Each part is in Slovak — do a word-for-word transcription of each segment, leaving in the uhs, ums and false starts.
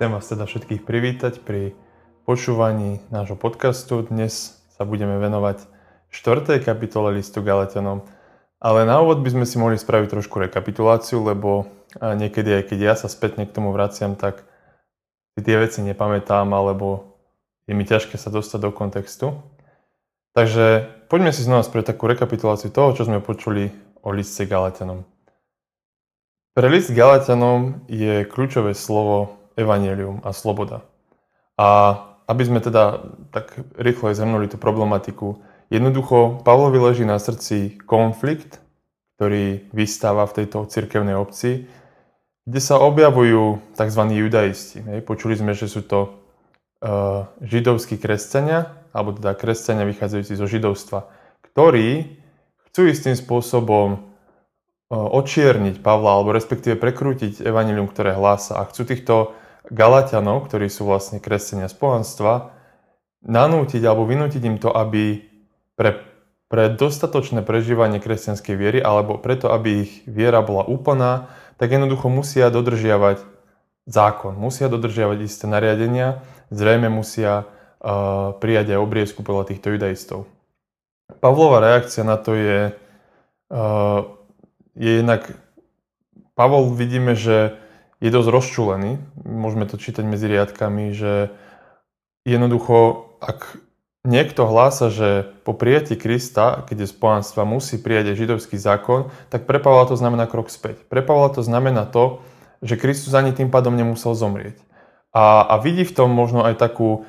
Chcem vás teda všetkých privítať pri počúvaní nášho podcastu. Dnes sa budeme venovať štvrtej kapitole listu Galáťanom. Ale na úvod by sme si mohli spraviť trošku rekapituláciu, lebo niekedy, aj keď ja sa spätne k tomu vraciam, tak si tie veci nepamätám, alebo je mi ťažké sa dostať do kontextu. Takže poďme si znova spraviť takú rekapituláciu toho, čo sme počuli o liste Galáťanom. Pre list Galáťanom je kľúčové slovo Evanjelium a sloboda. A aby sme teda tak rýchlo aj zhrnuli tú problematiku, jednoducho Pavlovi leží na srdci konflikt, ktorý vystáva v tejto cirkevnej obci, kde sa objavujú tzv. Judaisti. Počuli sme, že sú to židovskí kresťania, alebo teda kresťania vychádzajúci zo židovstva, ktorí chcú istým spôsobom očierniť Pavla, alebo respektíve prekrútiť evanjelium, ktoré hlása. A chcú týchto Galáťanov, ktorí sú vlastne kresťania z pohanstva, nanútiť alebo vynútiť im to, aby pre, pre dostatočné prežívanie kresťanskej viery, alebo preto, aby ich viera bola úplná, tak jednoducho musia dodržiavať zákon, musia dodržiavať isté nariadenia, zrejme musia uh, prijať aj obriezku podľa týchto judaistov. Pavlova reakcia na to je... Uh, je jednak, Pavol vidíme, že je dosť rozčúlený, môžeme to čítať medzi riadkami, že jednoducho, ak niekto hlása, že po prijatí Krista, keď je z pohanstva, musí prijať aj židovský zákon, tak pre Pavla to znamená krok späť. Pre Pavla to znamená to, že Kristus ani tým pádom nemusel zomrieť. A, a vidí v tom možno aj takú,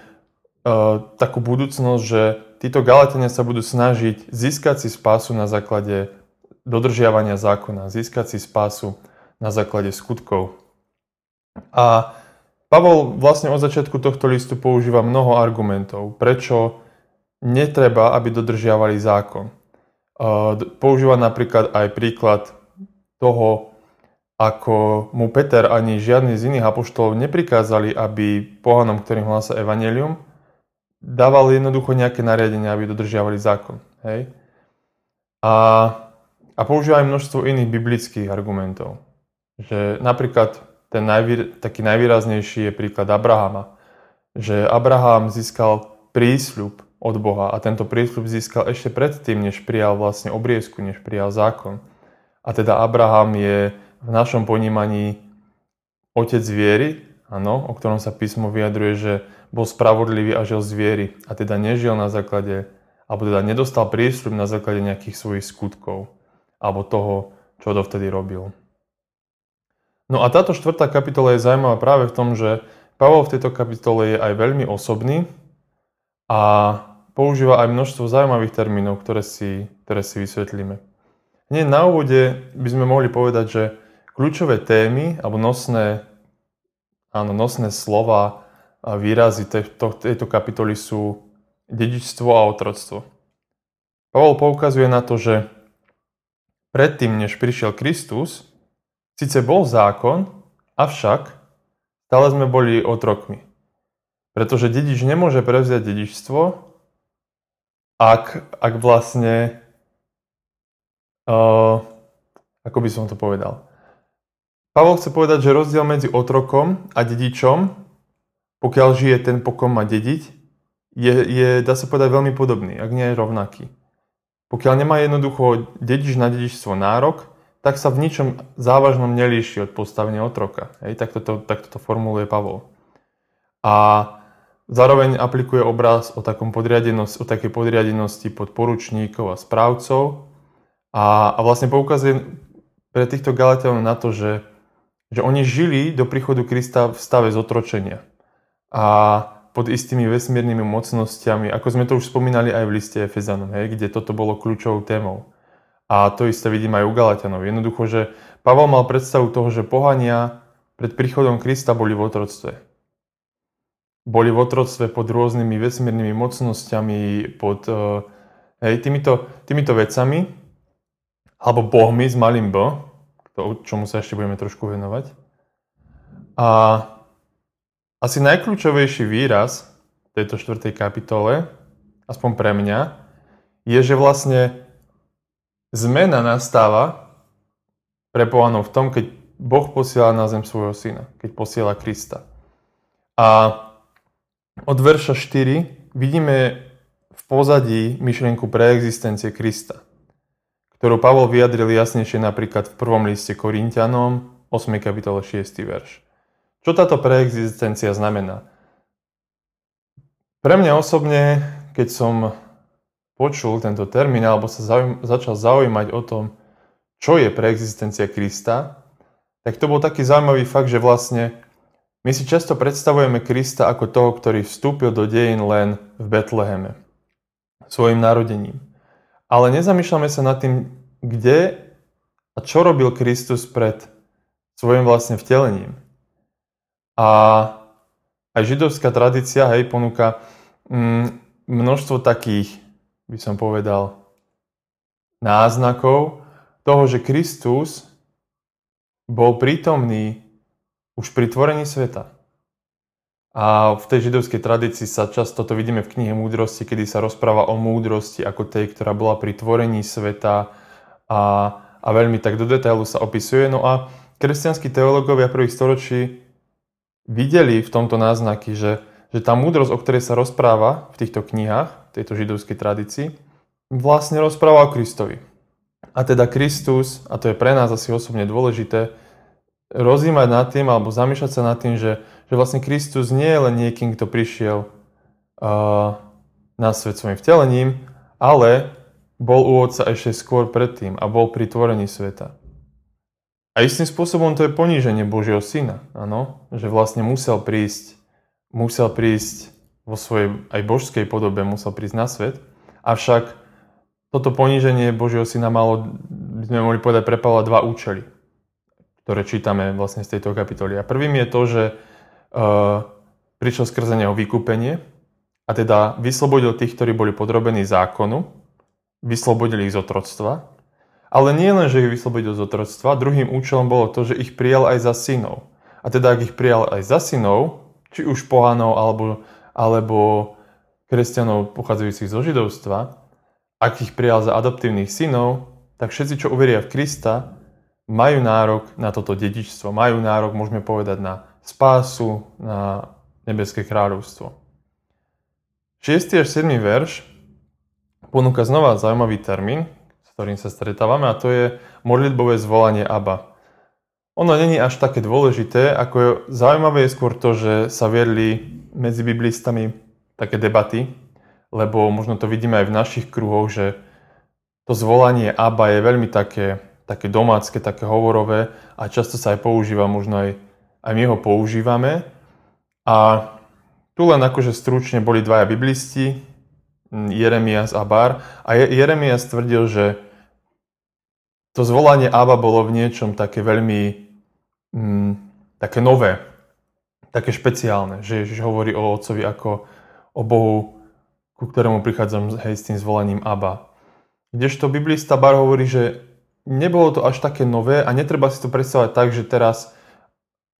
e, takú budúcnosť, že títo Galáťania sa budú snažiť získať si spásu na základe dodržiavania zákona, získať si spásu na základe skutkov. A Pavol vlastne od začiatku tohto listu používa mnoho argumentov, prečo netreba, aby dodržiavali zákon. Používa napríklad aj príklad toho, ako mu Peter ani žiadny z iných apoštolov neprikázali, aby pohanom, ktorým hlása evanjelium, dával jednoducho nejaké nariadenia, aby dodržiavali zákon. Hej? A A používajú množstvo iných biblických argumentov. Že napríklad ten najvýr, taký najvýraznejší je príklad Abrahama. Že Abraham získal prísľub od Boha a tento prísľub získal ešte predtým, než prijal vlastne obriezku, než prijal zákon. A teda Abraham je v našom ponímaní otec viery, áno, o ktorom sa písmo vyjadruje, že bol spravodlivý a žil z viery. A teda nežil na základe, alebo teda nedostal prísľub na základe nejakých svojich skutkov alebo toho, čo dovtedy robil. No a táto štvrtá kapitola je zaujímavá práve v tom, že Pavol v tejto kapitole je aj veľmi osobný a používa aj množstvo zaujímavých termínov, ktoré si, ktoré si vysvetlíme. Hneď na úvode by sme mohli povedať, že kľúčové témy alebo nosné, áno, nosné slova a výrazy tejto, tejto kapitoly sú dedičstvo a otroctvo. Pavol poukazuje na to, že predtým, než prišiel Kristus, síce bol zákon, avšak stále sme boli otrokmi. Pretože dedič nemôže prevziať dedičstvo, ak, ak vlastne... Uh, ako by som to povedal? Pavol chce povedať, že rozdiel medzi otrokom a dedičom, pokiaľ žije ten, po kom má dediť, je, je, dá sa povedať, veľmi podobný, ak nie je rovnaký. Pokiaľ nemá jednoducho dedič na dedičstvo nárok, tak sa v ničom závažnom nelíši od postavenia otroka. Hej, takto to, takto to formuluje Pavol. A zároveň aplikuje obraz o, takom podriadenosti, o takej podriadenosti pod poručníkov a správcov a, a vlastne poukazuje pre týchto Galáťanov na to, že, že oni žili do príchodu Krista v stave zotročenia a pod istými vesmírnymi mocnostiami, ako sme to už spomínali aj v liste Efezánom, hej, kde toto bolo kľúčovou témou. A to isté vidím aj u Galáťanov. Jednoducho, že Pavol mal predstavu toho, že pohania pred príchodom Krista boli v otroctve. Boli v otroctve pod rôznymi vesmírnymi mocnostiami, pod hej, týmito, týmito vecami, alebo bohmi s malým b, čomu sa ešte budeme trošku venovať. A asi najkľúčovejší výraz v tejto štvrtej kapitole, aspoň pre mňa, je, že vlastne zmena nastáva pre pohanov v tom, keď Boh posiela na zem svojho syna, keď posiela Krista. A od verša štyri vidíme v pozadí myšlienku preexistencie Krista, ktorú Pavol vyjadril jasnejšie napríklad v prvom liste Korintianom, ôsmej kapitole šiesty verš. Čo táto preexistencia znamená? Pre mňa osobne, keď som počul tento termín alebo sa zaujím, začal zaujímať o tom, čo je preexistencia Krista, tak to bol taký zaujímavý fakt, že vlastne my si často predstavujeme Krista ako toho, ktorý vstúpil do dejín len v Betleheme, svojim narodením. Ale nezamýšľame sa nad tým, kde a čo robil Kristus pred svojim vlastne vtelením. A aj židovská tradícia, hej, ponúka mm, množstvo takých, by som povedal, náznakov toho, že Kristus bol prítomný už pri tvorení sveta. A v tej židovskej tradícii sa často to vidíme v knihe Múdrosti, kedy sa rozpráva o múdrosti ako tej, ktorá bola pri tvorení sveta a, a veľmi tak do detailu sa opisuje. No a kresťanskí teológovia prvých storočí videli v tomto náznaky, že, že tá múdrosť, o ktorej sa rozpráva v týchto knihách, v tejto židovskej tradícii, vlastne rozpráva o Kristovi. A teda Kristus, a to je pre nás asi osobne dôležité, rozímať nad tým, alebo zamýšľať sa nad tým, že, že vlastne Kristus nie je len niekým, kto prišiel uh, na svet svojim vtelením, ale bol u Otca ešte skôr predtým a bol pri tvorení sveta. A istým spôsobom to je poníženie Božieho Syna, áno? Že vlastne musel prísť, musel prísť vo svojej aj božskej podobe, musel prísť na svet. Avšak toto poníženie Božieho Syna malo, by sme mohli povedať, pre Pavla dva účely, ktoré čítame vlastne z tejto kapitoly. A prvým je to, že uh, prišlo skrze neho vykúpenie a teda vyslobodil tých, ktorí boli podrobení zákonu, vyslobodil ich z otroctva. Ale nie len, že ich vyslobodil z otroctva, druhým účelom bolo to, že ich prijal aj za synov. A teda, ak ich prijal aj za synov, či už pohanov alebo, alebo kresťanov pochádzajúcich zo židovstva, ak ich prijal za adoptívnych synov, tak všetci, čo uveria v Krista, majú nárok na toto dedičstvo, majú nárok, môžeme povedať, na spásu, na nebeské kráľovstvo. šiesty až siedmy verš ponúka znova zaujímavý termín, s ktorým sa stretávame, a to je modlitbové zvolanie Abba. Ono není až také dôležité, ako je, zaujímavé je skôr to, že sa viedli medzi biblistami také debaty, lebo možno to vidíme aj v našich kruhoch, že to zvolanie Abba je veľmi také také domácké, také hovorové a často sa aj používa, možno aj, aj my ho používame. A tu len akože stručne boli dvaja biblisti, Jeremiáš a Barr, a Jeremiáš tvrdil, že to zvolanie Abba bolo v niečom také veľmi mm, také nové, také špeciálne, že Ježiš hovorí o Otcovi ako o Bohu, ku ktorému prichádzam, hej, s tým zvolaním Abba. Kdežto biblista Barr hovorí, že nebolo to až také nové a netreba si to predstavať tak, že teraz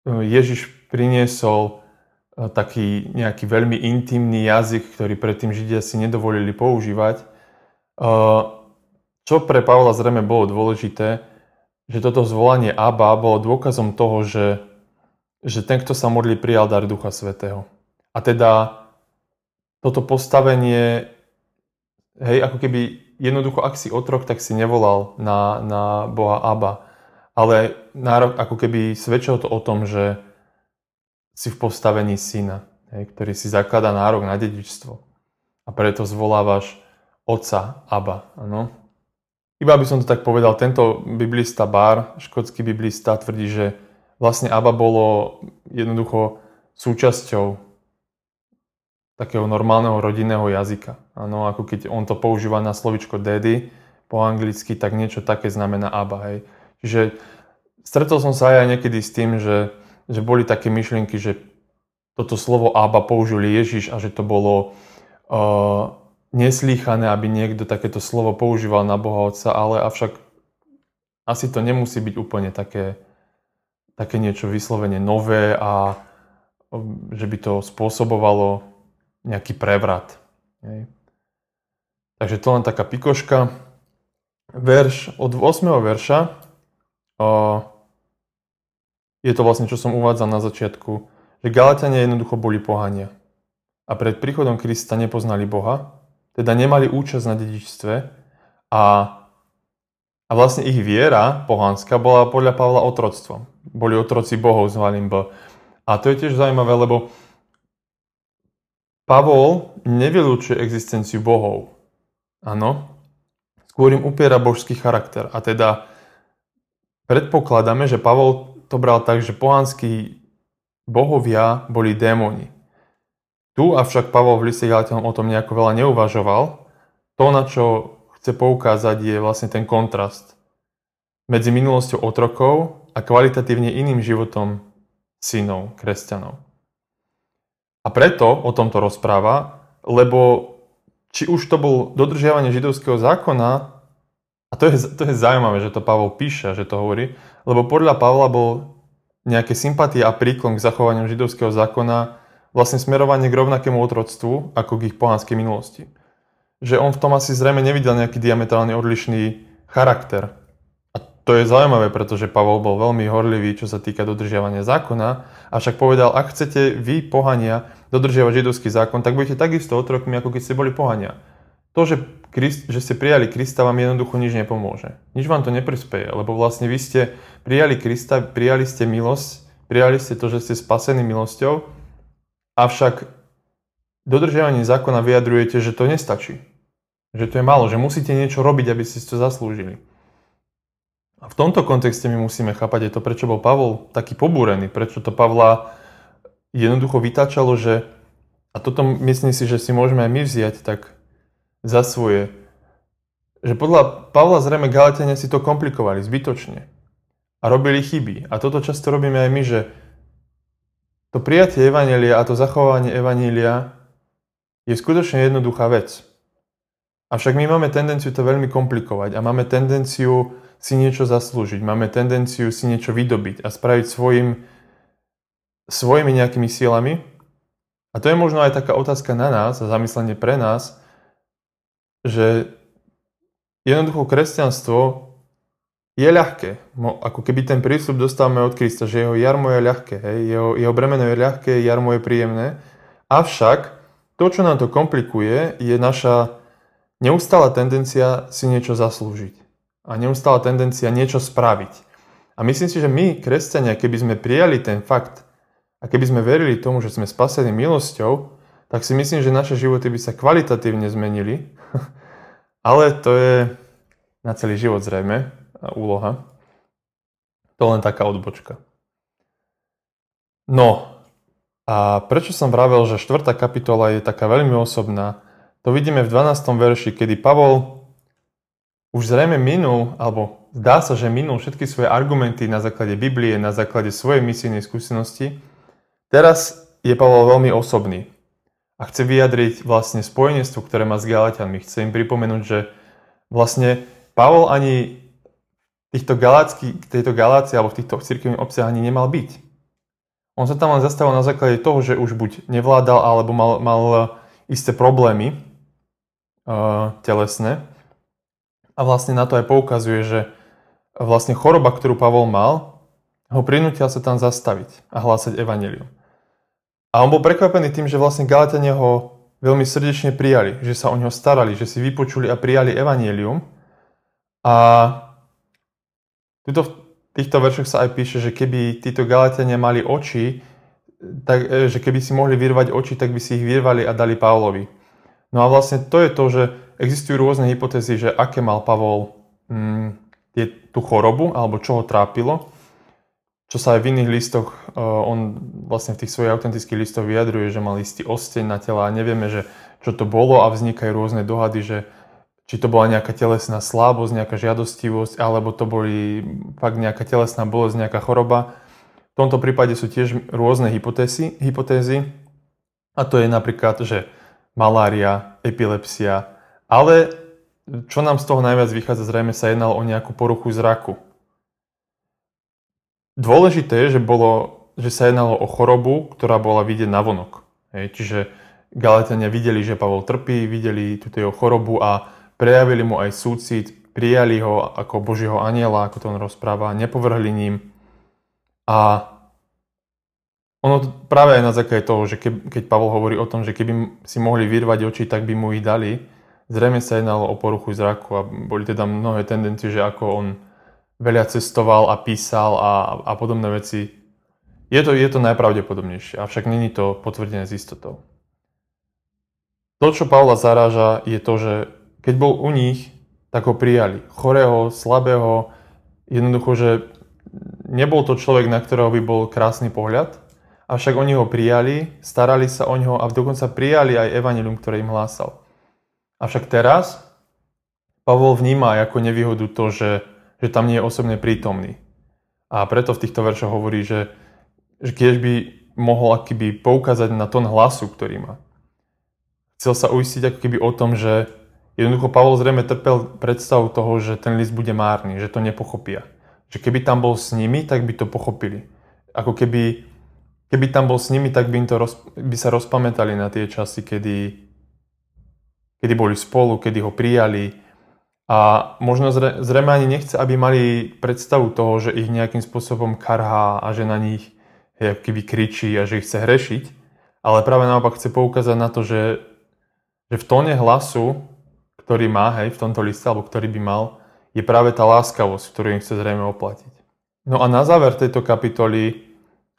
Ježiš priniesol taký nejaký veľmi intimný jazyk, ktorý predtým Židia si nedovolili používať. Čo pre Pavla zrejme bolo dôležité, že toto zvolanie Abba bolo dôkazom toho, že, že ten, kto sa modlí, prijal dar Ducha Svätého. A teda toto postavenie, hej, ako keby jednoducho, ak si otrok, tak si nevolal na, na Boha Abba. Ale nárok, ako keby svedčil to o tom, že si v postavení syna, hej, ktorý si zakladá nárok na dedičstvo. A preto zvolávaš otca Abba. Ano? Iba by som to tak povedal, tento biblista Barr, škótsky biblista, tvrdí, že vlastne Abba bolo jednoducho súčasťou takého normálneho rodinného jazyka. Áno, ako keď on to používa na slovičko daddy po anglicky, tak niečo také znamená Abba, hej. Čiže stretol som sa aj niekedy s tým, že, že boli také myšlienky, že toto slovo Abba použili Ježiš a že to bolo uh, neslýchané, aby niekto takéto slovo používal na Boha Otca, ale avšak asi to nemusí byť úplne také, také niečo vyslovene nové a že by to spôsobovalo nejaký prevrat. Hej. Takže to len taká pikoška. Verš, od ôsmeho verša o, je to vlastne, čo som uvádzal na začiatku, že Galáťania jednoducho boli pohania a pred príchodom Krista nepoznali Boha, teda nemali účasť na dedičstve a, a vlastne ich viera pohánska bola podľa Pavla otroctvom. Boli otroci bohov zvaným B. A to je tiež zaujímavé, lebo Pavol nevylučuje existenciu bohov. Áno. Skôr im upiera božský charakter. A teda predpokladáme, že Pavol to bral tak, že pohanskí bohovia boli démoni. Tu avšak Pavol v liste Galáťanom o tom nejako veľa neuvažoval. To, na čo chce poukázať, je vlastne ten kontrast medzi minulosťou otrokov a kvalitatívne iným životom synov, kresťanov. A preto o tomto rozpráva, lebo či už to bol dodržiavanie židovského zákona, a to je, to je zaujímavé, že to Pavol píše, že to hovorí, lebo podľa Pavla bol nejaké sympatie a príklon k zachovaniu židovského zákona vlastne smerovanie k rovnakému otroctvu ako k ich pohanskej minulosti. Že on v tom asi zrejme nevidel nejaký diametrálne odlišný charakter. A to je zaujímavé, pretože Pavol bol veľmi horlivý, čo sa týka dodržiavania zákona, avšak povedal, ak chcete vy, pohania, dodržiavať židovský zákon, tak budete takisto otrokmi, ako keď ste boli pohania. To, že, Krist, že ste prijali Krista, vám jednoducho nič nepomôže. Nič vám to neprispeje, lebo vlastne vy ste prijali Krista, prijali ste milosť, prijali ste to, že ste spasení milosťou, avšak dodržiavanie zákona vyjadrujete, že to nestačí. Že to je málo, že musíte niečo robiť, aby ste to zaslúžili. A v tomto kontexte my musíme chápať aj to, prečo bol Pavol taký pobúrený, prečo to Pavla jednoducho vytáčalo, že, a toto myslím si, že si môžeme aj my vziať tak za svoje, že podľa Pavla zrejme Galáťania si to komplikovali zbytočne a robili chyby. A toto často robíme aj my, že to prijatie Evanjelia a to zachovanie Evanjelia je skutočne jednoduchá vec. Avšak my máme tendenciu to veľmi komplikovať a máme tendenciu si niečo zaslúžiť. Máme tendenciu si niečo vydobiť a spraviť svojim, svojimi nejakými silami. A to je možno aj taká otázka na nás a zamyslenie pre nás, že jednoducho kresťanstvo je ľahké. Ako keby ten prísľub dostávame od Krista, že jeho jarmo je ľahké, hej? Jeho, jeho bremeno je ľahké, jarmo je príjemné. Avšak to, čo nám to komplikuje, je naša neustála tendencia si niečo zaslúžiť. A neustála tendencia niečo spraviť. A myslím si, že my, kresťania, keby sme prijali ten fakt a keby sme verili tomu, že sme spasení milosťou, tak si myslím, že naše životy by sa kvalitatívne zmenili. Ale to je na celý život zrejme úloha. To len taká odbočka. No a prečo som vravel, že štvrtá kapitola je taká veľmi osobná, to vidíme v dvanástom verši, kedy Pavol už zrejme minul, alebo zdá sa, že minul všetky svoje argumenty na základe Biblie, na základe svojej misijnej skúsenosti. Teraz je Pavol veľmi osobný a chce vyjadriť vlastne spojenstvo, ktoré má s Galáťanmi. Chce im pripomenúť, že vlastne Pavol ani týchto galácky, tejto Galácie alebo v týchto cirkevných obciach ani nemal byť. On sa tam len zastavil na základe toho, že už buď nevládal, alebo mal, mal isté problémy uh, telesné. A vlastne na to aj poukazuje, že vlastne choroba, ktorú Pavol mal, ho prinútila sa tam zastaviť a hlásať evanjelium. A on bol prekvapený tým, že vlastne Galáťania ho veľmi srdečne prijali, že sa o neho starali, že si vypočuli a prijali evanjelium. A tuto v týchto veršoch sa aj píše, že keby títo Galáťania mali oči, tak, že keby si mohli vyrvať oči, tak by si ich vyrvali a dali Pavlovi. No a vlastne to je to, že existujú rôzne hypotézy, že aké mal Pavol hm, je tú chorobu, alebo čo ho trápilo, čo sa aj v iných listoch, on vlastne v tých svojich autentických listoch vyjadruje, že mal istý osteň na tela a nevieme, že čo to bolo a vznikajú rôzne dohady, že či to bola nejaká telesná slabosť, nejaká žiadostivosť, alebo to boli fakt nejaká telesná bolesť, nejaká choroba. V tomto prípade sú tiež rôzne hypotézy, hypotézy a to je napríklad, že malária, epilepsia. Ale čo nám z toho najviac vychádza, zrejme sa jednalo o nejakú poruchu zraku. Dôležité je, že, bolo, že sa jednalo o chorobu, ktorá bola vidieť navonok. Hej, čiže Galáťania videli, že Pavol trpí, videli túto jeho chorobu a prejavili mu aj súcit, prijali ho ako Božieho anjela, ako to on rozpráva, nepovrhli ním. A Ono práve aj na základe toho, že keď Pavol hovorí o tom, že keby si mohli vyrvať oči, tak by mu ich dali, zrejme sa jednalo o poruchu zraku a boli teda mnohé tendencie, že ako on veľa cestoval a písal a, a podobné veci. Je to, je to najpravdepodobnejšie, avšak není to potvrdené s istotou. To, čo Pavla zaráža, je to, že keď bol u nich, tak ho prijali. Chorého, slabého, jednoducho, že nebol to človek, na ktorého by bol krásny pohľad, avšak oni ho prijali, starali sa o ňoho a dokonca prijali aj Evanjelium, ktoré im hlásal. Avšak teraz Pavol vníma ako nevýhodu to, že, že tam nie je osobne prítomný. A preto v týchto veršoch hovorí, že, že keď by mohol akýby poukázať na tón hlasu, ktorý má. Chcel sa uistiť ako keby o tom, že jednoducho Pavol zrejme trpel predstavu toho, že ten list bude márny, že to nepochopia. Že keby tam bol s nimi, tak by to pochopili. Ako keby... Keby tam bol s nimi, tak by, im to roz, by sa rozpamätali na tie časy, kedy, kedy boli spolu, kedy ho prijali. A možno zre, zrejme ani nechce, aby mali predstavu toho, že ich nejakým spôsobom karhá a že na nich keby kričí a že ich chce hrešiť. Ale práve naopak chce poukázať na to, že, že v tóne hlasu, ktorý má hej, v tomto liste, alebo ktorý by mal, je práve tá láskavosť, ktorú im chce zrejme oplatiť. No a na záver tejto kapitoly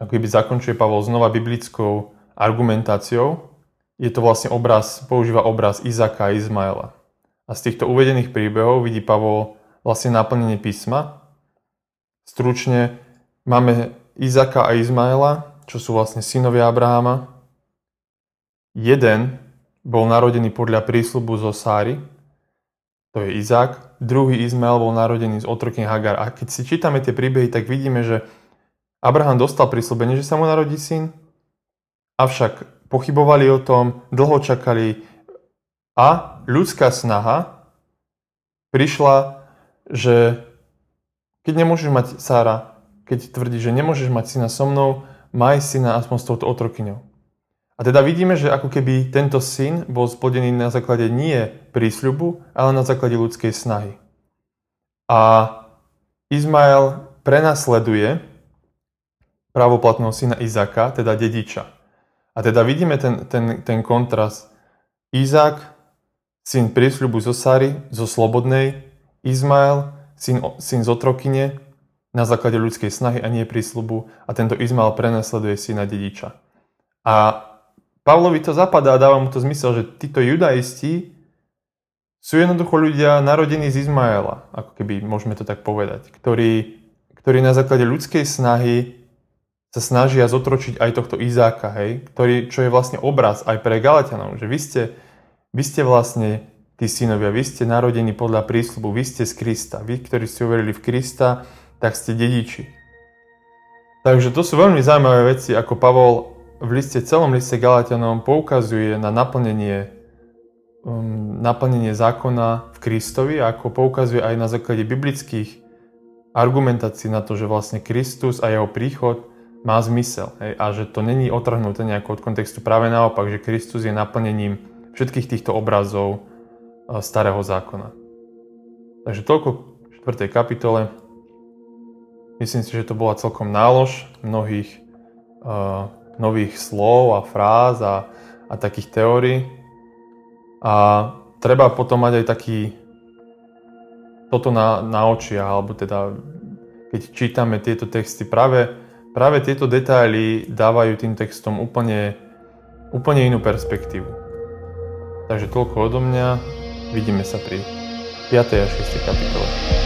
ako keby zakončuje Pavol znova biblickou argumentáciou, je to vlastne obraz, používa obraz Izáka a Izmaela. A z týchto uvedených príbehov vidí Pavol vlastne naplnenie písma. Stručne máme Izáka a Izmaela, čo sú vlastne synovia Abrahama. Jeden bol narodený podľa prísľubu zo Sáry, to je Izák. Druhý Izmael bol narodený z otrokyne Hagar. A keď si čítame tie príbehy, tak vidíme, že Abraham dostal prísľubenie, že sa mu narodí syn, avšak pochybovali o tom, dlho čakali a ľudská snaha prišla, že keď nemôžeš mať Sára, keď tvrdí, že nemôžeš mať syna so mnou, maj syna aspoň s touto otrokyňou. A teda vidíme, že ako keby tento syn bol splodený na základe nie prísľubu, ale na základe ľudskej snahy. A Izmael prenasleduje právoplatného syna Izáka, teda dediča. A teda vidíme ten, ten, ten kontrast. Izák, syn prísľubu zo Sáry, zo slobodnej, Izmael, syn, syn z otrokyne, na základe ľudskej snahy a nie prísľubu, a tento Izmael prenasleduje syna dediča. A Pavlovi to zapadá a dáva mu to zmysel, že títo judaisti sú jednoducho ľudia narodení z Izmaela, ako keby môžeme to tak povedať, ktorí, ktorí na základe ľudskej snahy sa snažia zotročiť aj tohto Izáka, hej, ktorý, čo je vlastne obraz aj pre Galáťanov, že vy ste, vy ste vlastne tí synovia, vy ste narodení podľa prísľubu, vy ste z Krista, vy, ktorí ste uverili v Krista, tak ste dediči. Takže to sú veľmi zaujímavé veci, ako Pavol v liste, celom liste Galáťanom poukazuje na naplnenie, um, naplnenie zákona v Kristovi, ako poukazuje aj na základe biblických argumentácií na to, že vlastne Kristus a jeho príchod má zmysel, hej, a že to není otrhnuté nejako od kontextu, práve naopak, že Kristus je naplnením všetkých týchto obrazov starého zákona. Takže toľko v štvrtej kapitole. Myslím si, že to bola celkom nálož mnohých uh, nových slov a fráz a, a takých teórií. A treba potom mať aj taký toto na, na očiach, alebo teda keď čítame tieto texty, práve Práve tieto detaily dávajú tým textom úplne, úplne inú perspektívu. Takže toľko odo mňa. Vidíme sa pri piatej a šiestej kapitole.